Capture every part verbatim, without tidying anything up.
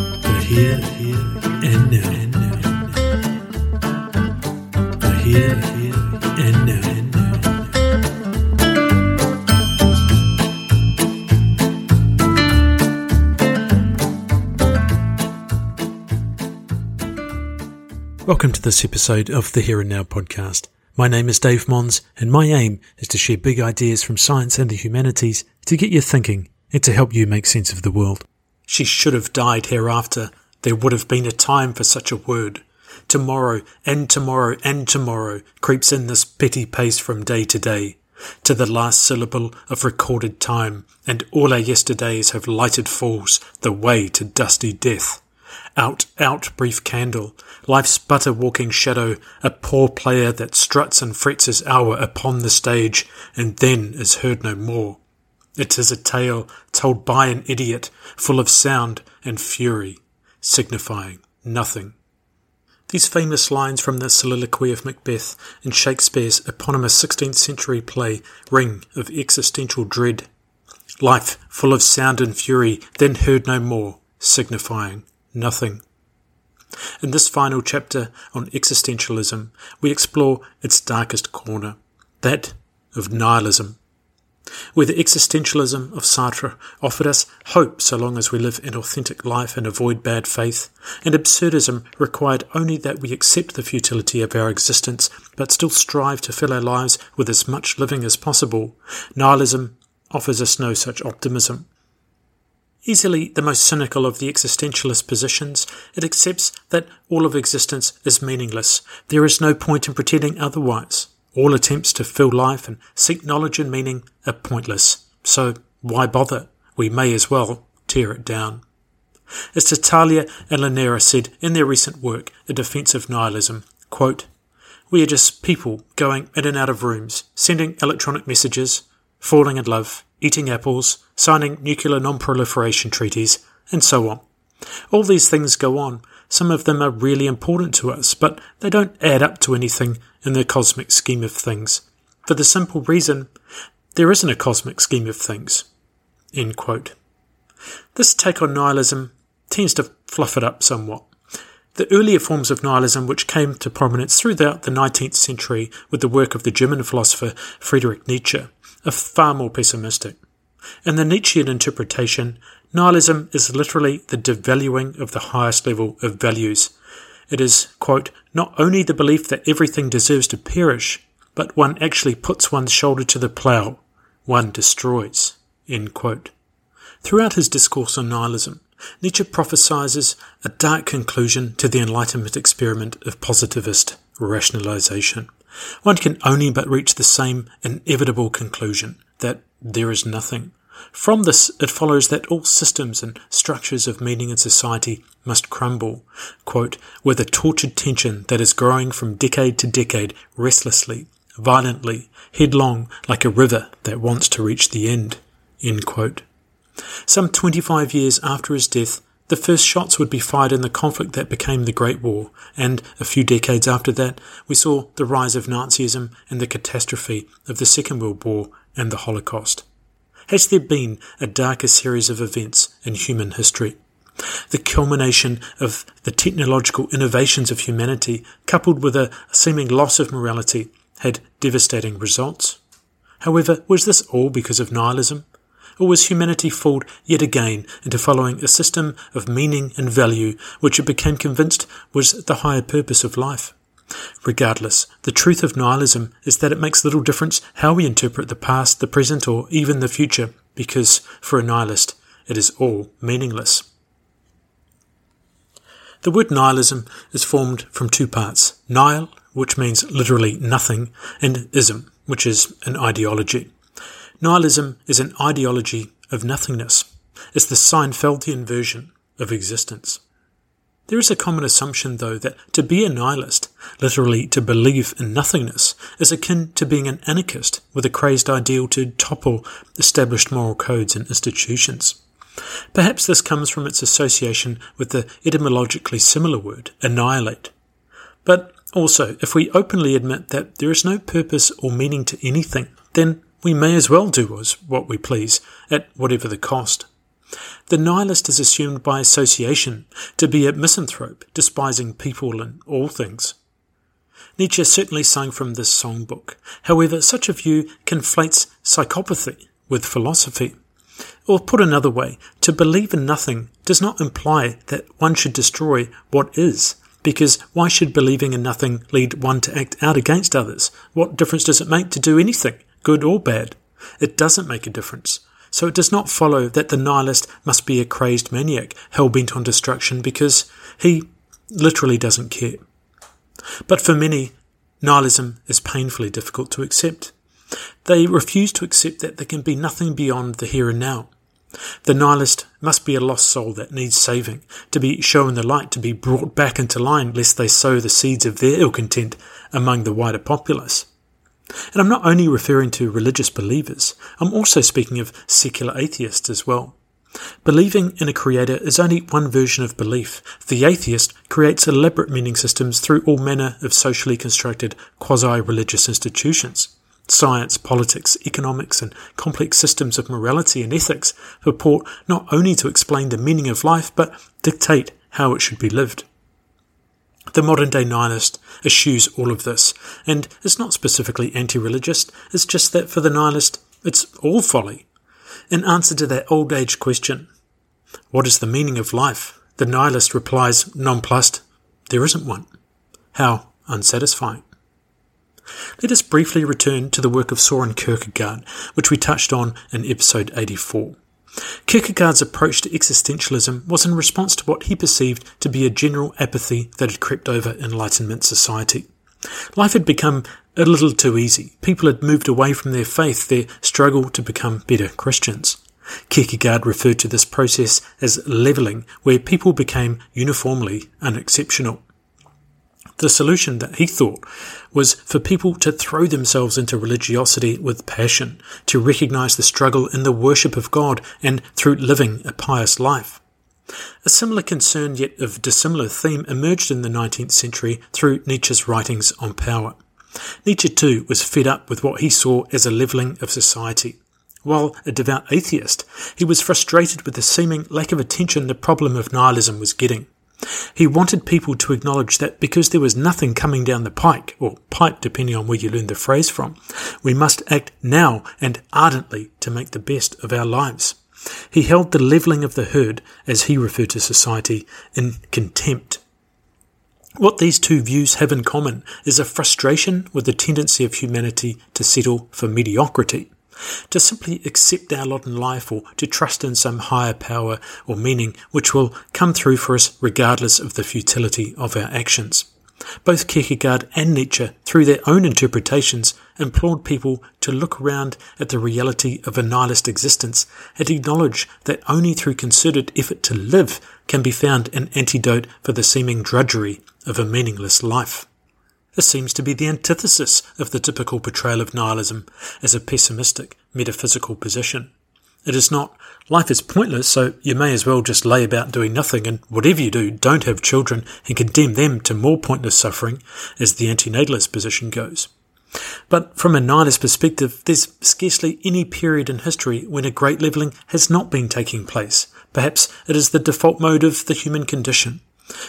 The Here and Now. The Here and Now. Welcome to this episode of the Here and Now podcast. My name is Dave Mons, and my aim is to share big ideas from science and the humanities to get you thinking and to help you make sense of the world. She should have died hereafter. There would have been a time for such a word. Tomorrow and tomorrow and tomorrow creeps in this petty pace from day to day, to the last syllable of recorded time, and all our yesterdays have lighted falls the way to dusty death. Out, out, brief candle, life's but a walking shadow, a poor player that struts and frets his hour upon the stage, and then is heard no more. It is a tale told by an idiot, full of sound and fury, signifying nothing. These famous lines from the soliloquy of Macbeth in Shakespeare's eponymous sixteenth century play ring of existential dread. Life, full of sound and fury, then heard no more, signifying nothing. In this final chapter on existentialism, we explore its darkest corner, that of nihilism, where the existentialism of Sartre offered us hope so long as we live an authentic life and avoid bad faith, and absurdism required only that we accept the futility of our existence but still strive to fill our lives with as much living as possible. Nihilism offers us no such optimism. Easily the most cynical of the existentialist positions, it accepts that all of existence is meaningless. There is no point in pretending otherwise. All attempts to fill life and seek knowledge and meaning are pointless. So why bother? We may as well tear it down. As Tartaglia and Llanera said in their recent work, A Defense of Nihilism, quote, "We are just people going in and out of rooms, sending electronic messages, falling in love, eating apples, signing nuclear non-proliferation treaties, and so on. All these things go on. Some of them are really important to us, but they don't add up to anything in the cosmic scheme of things, for the simple reason there isn't a cosmic scheme of things." End quote. This take on nihilism tends to fluff it up somewhat. The earlier forms of nihilism, which came to prominence throughout the nineteenth century with the work of the German philosopher Friedrich Nietzsche, are far more pessimistic. In the Nietzschean interpretation, nihilism is literally the devaluing of the highest level of values. It is, quote, "not only the belief that everything deserves to perish, but one actually puts one's shoulder to the plough, one destroys," end quote. Throughout his discourse on nihilism, Nietzsche prophesies a dark conclusion to the Enlightenment experiment of positivist rationalization. One can only but reach the same inevitable conclusion, that there is nothing. From this, it follows that all systems and structures of meaning in society must crumble, quote, "with a tortured tension that is growing from decade to decade, restlessly, violently, headlong, like a river that wants to reach the end," end quote. Some twenty-five years after his death, the first shots would be fired in the conflict that became the Great War, and a few decades after that, we saw the rise of Nazism and the catastrophe of the Second World War and the Holocaust. Has there been a darker series of events in human history? The culmination of the technological innovations of humanity, coupled with a seeming loss of morality, had devastating results. However, was this all because of nihilism? Or was humanity fooled yet again into following a system of meaning and value which it became convinced was the higher purpose of life? Regardless, the truth of nihilism is that it makes little difference how we interpret the past, the present, or even the future, because for a nihilist, it is all meaningless. The word nihilism is formed from two parts, nihil, which means literally nothing, and ism, which is an ideology. Nihilism is an ideology of nothingness. It's the Seinfeldian version of existence. There is a common assumption, though, that to be a nihilist, literally to believe in nothingness, is akin to being an anarchist with a crazed ideal to topple established moral codes and institutions. Perhaps this comes from its association with the etymologically similar word, annihilate. But also, if we openly admit that there is no purpose or meaning to anything, then we may as well do what we please, at whatever the cost. The nihilist is assumed by association to be a misanthrope, despising people and all things. Nietzsche certainly sang from this songbook. However, such a view conflates psychopathy with philosophy. Or put another way, to believe in nothing does not imply that one should destroy what is, because why should believing in nothing lead one to act out against others? What difference does it make to do anything, good or bad? It doesn't make a difference. So it does not follow that the nihilist must be a crazed maniac, hell-bent on destruction, because he literally doesn't care. But for many, nihilism is painfully difficult to accept. They refuse to accept that there can be nothing beyond the here and now. The nihilist must be a lost soul that needs saving, to be shown the light, to be brought back into line, lest they sow the seeds of their ill content among the wider populace. And I'm not only referring to religious believers, I'm also speaking of secular atheists as well. Believing in a creator is only one version of belief. The atheist creates elaborate meaning systems through all manner of socially constructed quasi-religious institutions. Science, politics, economics, and complex systems of morality and ethics purport not only to explain the meaning of life, but dictate how it should be lived. The modern-day nihilist eschews all of this, and it's not specifically anti-religious, it's just that for the nihilist, it's all folly. In answer to that old-age question, what is the meaning of life? The nihilist replies, nonplussed, there isn't one. How unsatisfying. Let us briefly return to the work of Soren Kierkegaard, which we touched on in episode eighty-four. Kierkegaard's approach to existentialism was in response to what he perceived to be a general apathy that had crept over Enlightenment society. Life had become a little too easy. People had moved away from their faith, their struggle to become better Christians. Kierkegaard referred to this process as levelling, where people became uniformly unexceptional. The solution that he thought was for people to throw themselves into religiosity with passion, to recognize the struggle in the worship of God and through living a pious life. A similar concern yet of dissimilar theme emerged in the nineteenth century through Nietzsche's writings on power. Nietzsche too was fed up with what he saw as a levelling of society. While a devout atheist, he was frustrated with the seeming lack of attention the problem of nihilism was getting. He wanted people to acknowledge that because there was nothing coming down the pike, or pipe depending on where you learn the phrase from, we must act now and ardently to make the best of our lives. He held the levelling of the herd, as he referred to society, in contempt. What these two views have in common is a frustration with the tendency of humanity to settle for mediocrity, to simply accept our lot in life or to trust in some higher power or meaning which will come through for us regardless of the futility of our actions. Both Kierkegaard and Nietzsche, through their own interpretations, implored people to look around at the reality of a nihilist existence and acknowledge that only through concerted effort to live can be found an antidote for the seeming drudgery of a meaningless life. This seems to be the antithesis of the typical portrayal of nihilism as a pessimistic, metaphysical position. It is not, life is pointless, so you may as well just lay about doing nothing, and whatever you do, don't have children and condemn them to more pointless suffering, as the antinatalist position goes. But from a nihilist perspective, there's scarcely any period in history when a great levelling has not been taking place. Perhaps it is the default mode of the human condition.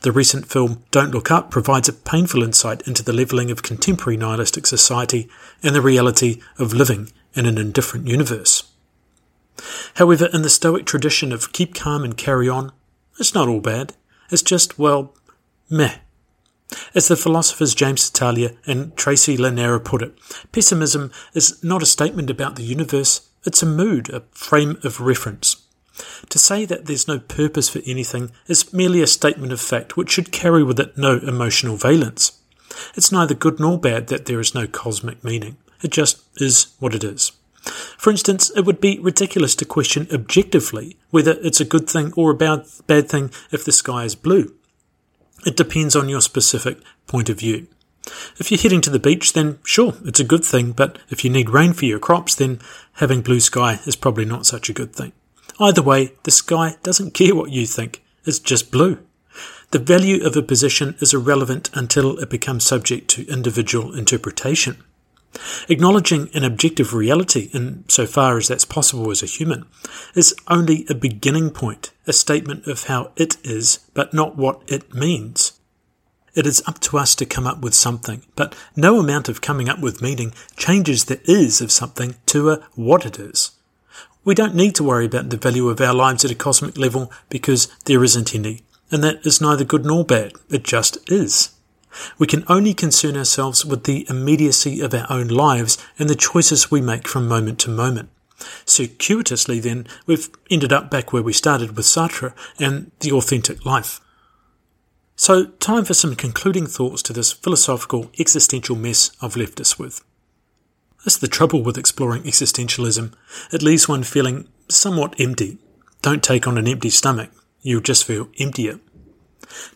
The recent film Don't Look Up provides a painful insight into the levelling of contemporary nihilistic society and the reality of living in an indifferent universe. However, in the Stoic tradition of keep calm and carry on, it's not all bad. It's just, well, meh. As the philosophers James Tartaglia and Tracy Llanera put it, pessimism is not a statement about the universe, it's a mood, a frame of reference. To say that there's no purpose for anything is merely a statement of fact which should carry with it no emotional valence. It's neither good nor bad that there is no cosmic meaning. It just is what it is. For instance, it would be ridiculous to question objectively whether it's a good thing or a bad thing if the sky is blue. It depends on your specific point of view. If you're heading to the beach, then sure, it's a good thing, but if you need rain for your crops, then having blue sky is probably not such a good thing. Either way, the sky doesn't care what you think, it's just blue. The value of a position is irrelevant until it becomes subject to individual interpretation. Acknowledging an objective reality, insofar as that's possible as a human, is only a beginning point, a statement of how it is, but not what it means. It is up to us to come up with something, but no amount of coming up with meaning changes the is of something to a what it is. We don't need to worry about the value of our lives at a cosmic level because there isn't any, and that is neither good nor bad, it just is. We can only concern ourselves with the immediacy of our own lives and the choices we make from moment to moment. Circuitously then, we've ended up back where we started with Sartre and the authentic life. So, time for some concluding thoughts to this philosophical, existential mess I've left us with. That's the trouble with exploring existentialism. It leaves one feeling somewhat empty. Don't take on an empty stomach. You'll just feel emptier.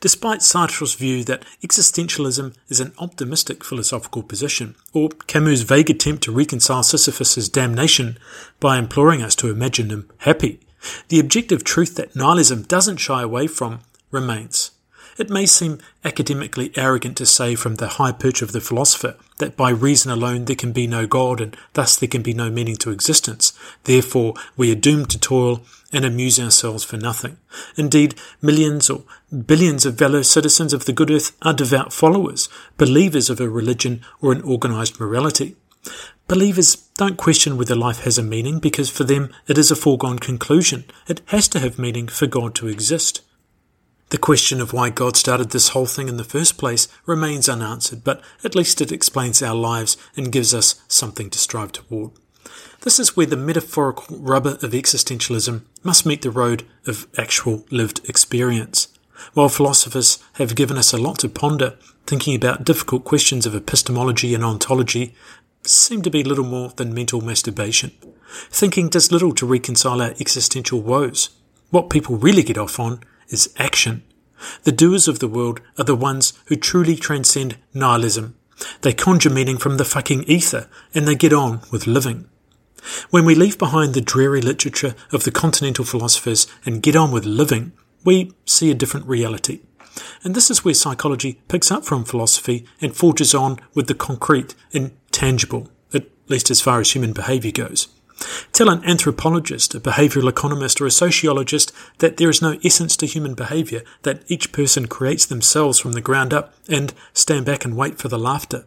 Despite Sartre's view that existentialism is an optimistic philosophical position, or Camus' vague attempt to reconcile Sisyphus' damnation by imploring us to imagine him happy, the objective truth that nihilism doesn't shy away from remains. It may seem academically arrogant to say from the high perch of the philosopher that by reason alone there can be no God and thus there can be no meaning to existence. Therefore, we are doomed to toil and amuse ourselves for nothing. Indeed, millions or billions of fellow citizens of the good earth are devout followers, believers of a religion or an organised morality. Believers don't question whether life has a meaning because for them it is a foregone conclusion. It has to have meaning for God to exist. The question of why God started this whole thing in the first place remains unanswered, but at least it explains our lives and gives us something to strive toward. This is where the metaphorical rubber of existentialism must meet the road of actual lived experience. While philosophers have given us a lot to ponder, thinking about difficult questions of epistemology and ontology seem to be little more than mental masturbation. Thinking does little to reconcile our existential woes. What people really get off on is action. The doers of the world are the ones who truly transcend nihilism. They conjure meaning from the fucking ether, and they get on with living. When we leave behind the dreary literature of the continental philosophers and get on with living, we see a different reality. And this is where psychology picks up from philosophy and forges on with the concrete and tangible, at least as far as human behaviour goes. Tell an anthropologist, a behavioural economist or a sociologist that there is no essence to human behaviour, that each person creates themselves from the ground up and stand back and wait for the laughter.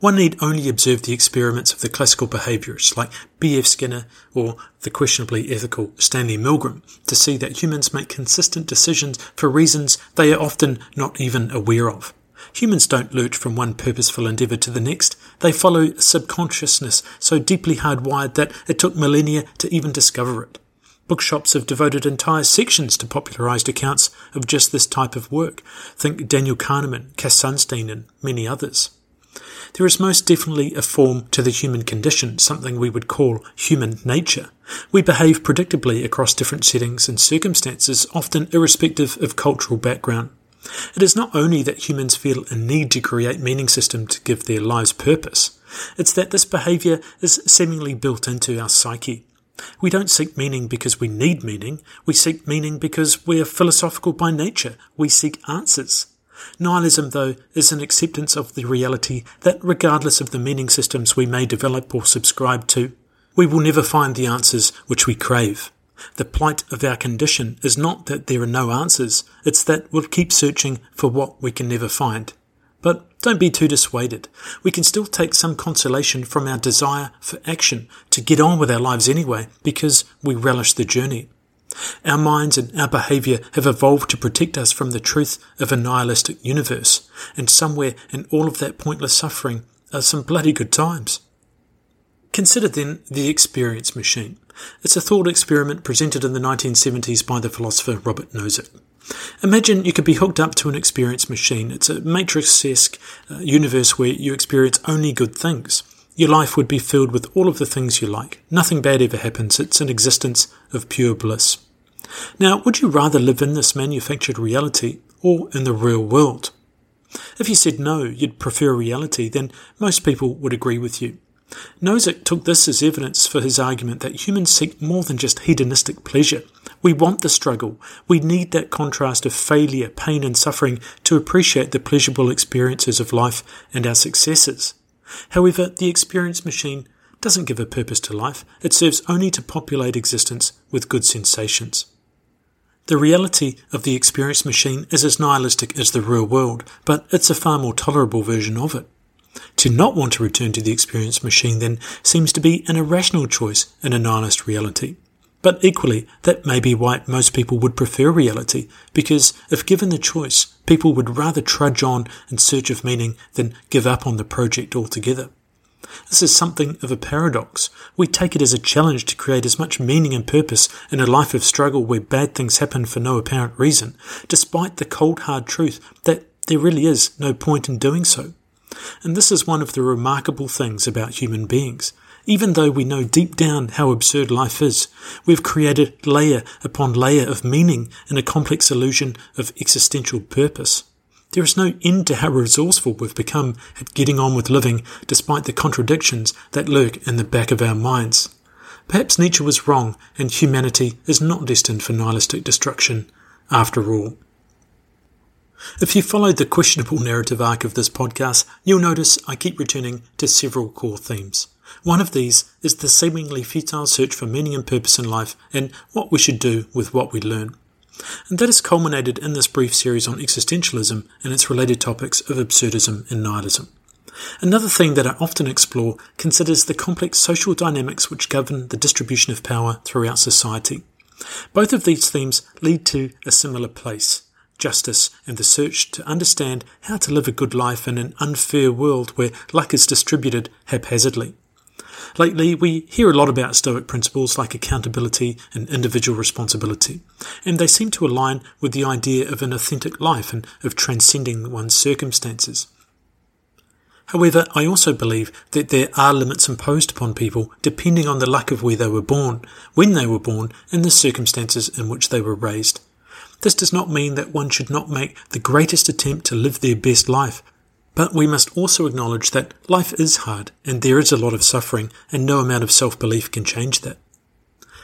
One need only observe the experiments of the classical behaviourists like B F Skinner or the questionably ethical Stanley Milgram to see that humans make consistent decisions for reasons they are often not even aware of. Humans don't lurch from one purposeful endeavour to the next. They follow a subconsciousness so deeply hardwired that it took millennia to even discover it. Bookshops have devoted entire sections to popularised accounts of just this type of work. Think Daniel Kahneman, Cass Sunstein and many others. There is most definitely a form to the human condition, something we would call human nature. We behave predictably across different settings and circumstances, often irrespective of cultural background. It is not only that humans feel a need to create meaning systems to give their lives purpose, it's that this behaviour is seemingly built into our psyche. We don't seek meaning because we need meaning, we seek meaning because we are philosophical by nature, we seek answers. Nihilism, though, is an acceptance of the reality that regardless of the meaning systems we may develop or subscribe to, we will never find the answers which we crave. The plight of our condition is not that there are no answers, it's that we'll keep searching for what we can never find. But don't be too dissuaded. We can still take some consolation from our desire for action, to get on with our lives anyway, because we relish the journey. Our minds and our behaviour have evolved to protect us from the truth of a nihilistic universe, and somewhere in all of that pointless suffering are some bloody good times. Consider then the experience machine. It's a thought experiment presented in the nineteen seventies by the philosopher Robert Nozick. Imagine you could be hooked up to an experience machine. It's a matrix-esque uh, universe where you experience only good things. Your life would be filled with all of the things you like. Nothing bad ever happens. It's an existence of pure bliss. Now, would you rather live in this manufactured reality or in the real world? If you said no, you'd prefer reality, then most people would agree with you. Nozick took this as evidence for his argument that humans seek more than just hedonistic pleasure. We want the struggle. We need that contrast of failure, pain and suffering to appreciate the pleasurable experiences of life and our successes. However, the experience machine doesn't give a purpose to life, it serves only to populate existence with good sensations. The reality of the experience machine is as nihilistic as the real world, but it's a far more tolerable version of it. To not want to return to the experience machine, then, seems to be an irrational choice in a nihilist reality. But equally, that may be why most people would prefer reality, because if given the choice, people would rather trudge on in search of meaning than give up on the project altogether. This is something of a paradox. We take it as a challenge to create as much meaning and purpose in a life of struggle where bad things happen for no apparent reason, despite the cold hard truth that there really is no point in doing so. And this is one of the remarkable things about human beings. Even though we know deep down how absurd life is, we've created layer upon layer of meaning in a complex illusion of existential purpose. There is no end to how resourceful we've become at getting on with living despite the contradictions that lurk in the back of our minds. Perhaps Nietzsche was wrong and humanity is not destined for nihilistic destruction after all. If you followed the questionable narrative arc of this podcast, you'll notice I keep returning to several core themes. One of these is the seemingly futile search for meaning and purpose in life and what we should do with what we learn. And that is culminated in this brief series on existentialism and its related topics of absurdism and nihilism. Another thing that I often explore considers the complex social dynamics which govern the distribution of power throughout society. Both of these themes lead to a similar place, justice and the search to understand how to live a good life in an unfair world where luck is distributed haphazardly. Lately, we hear a lot about Stoic principles like accountability and individual responsibility, and they seem to align with the idea of an authentic life and of transcending one's circumstances. However, I also believe that there are limits imposed upon people depending on the luck of where they were born, when they were born, and the circumstances in which they were raised. This does not mean that one should not make the greatest attempt to live their best life, but we must also acknowledge that life is hard and there is a lot of suffering and no amount of self-belief can change that.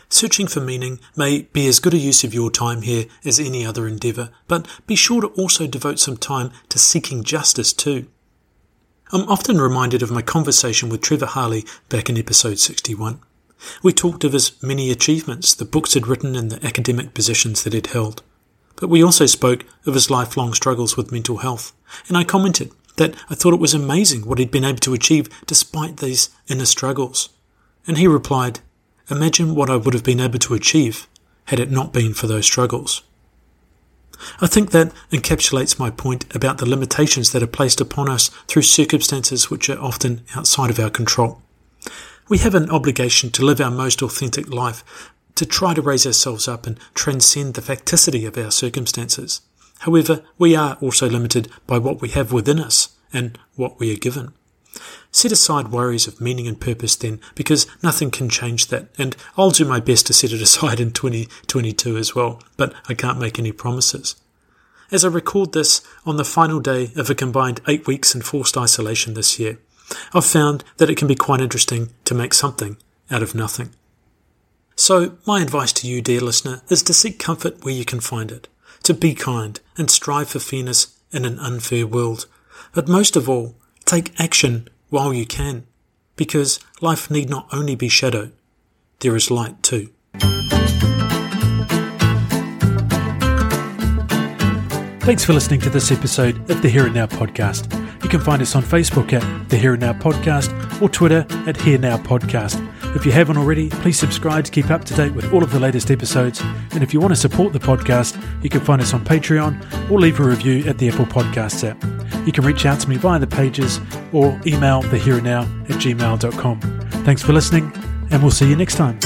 Searching for meaning may be as good a use of your time here as any other endeavour, but be sure to also devote some time to seeking justice too. I'm often reminded of my conversation with Trevor Harley back in episode sixty-one. We talked of his many achievements, the books he'd written and the academic positions that he'd held. But we also spoke of his lifelong struggles with mental health, and I commented that I thought it was amazing what he'd been able to achieve despite these inner struggles. And he replied, "Imagine what I would have been able to achieve had it not been for those struggles." I think that encapsulates my point about the limitations that are placed upon us through circumstances which are often outside of our control. We have an obligation to live our most authentic life, to try to raise ourselves up and transcend the facticity of our circumstances. However, we are also limited by what we have within us and what we are given. Set aside worries of meaning and purpose then, because nothing can change that, and I'll do my best to set it aside in twenty twenty-two as well, but I can't make any promises. As I record this on the final day of a combined eight weeks in forced isolation this year, I've found that it can be quite interesting to make something out of nothing. So, my advice to you, dear listener, is to seek comfort where you can find it, to be kind and strive for fairness in an unfair world. But most of all, take action while you can, because life need not only be shadow, there is light too. Thanks for listening to this episode of The Here and Now Podcast. You can find us on Facebook at The Here and Now Podcast or Twitter at Here Now Podcast. If you haven't already, please subscribe to keep up to date with all of the latest episodes. And if you want to support the podcast, you can find us on Patreon or leave a review at the Apple Podcasts app. You can reach out to me via the pages or email thehereandnow at gmail dot com. Thanks for listening, and we'll see you next time.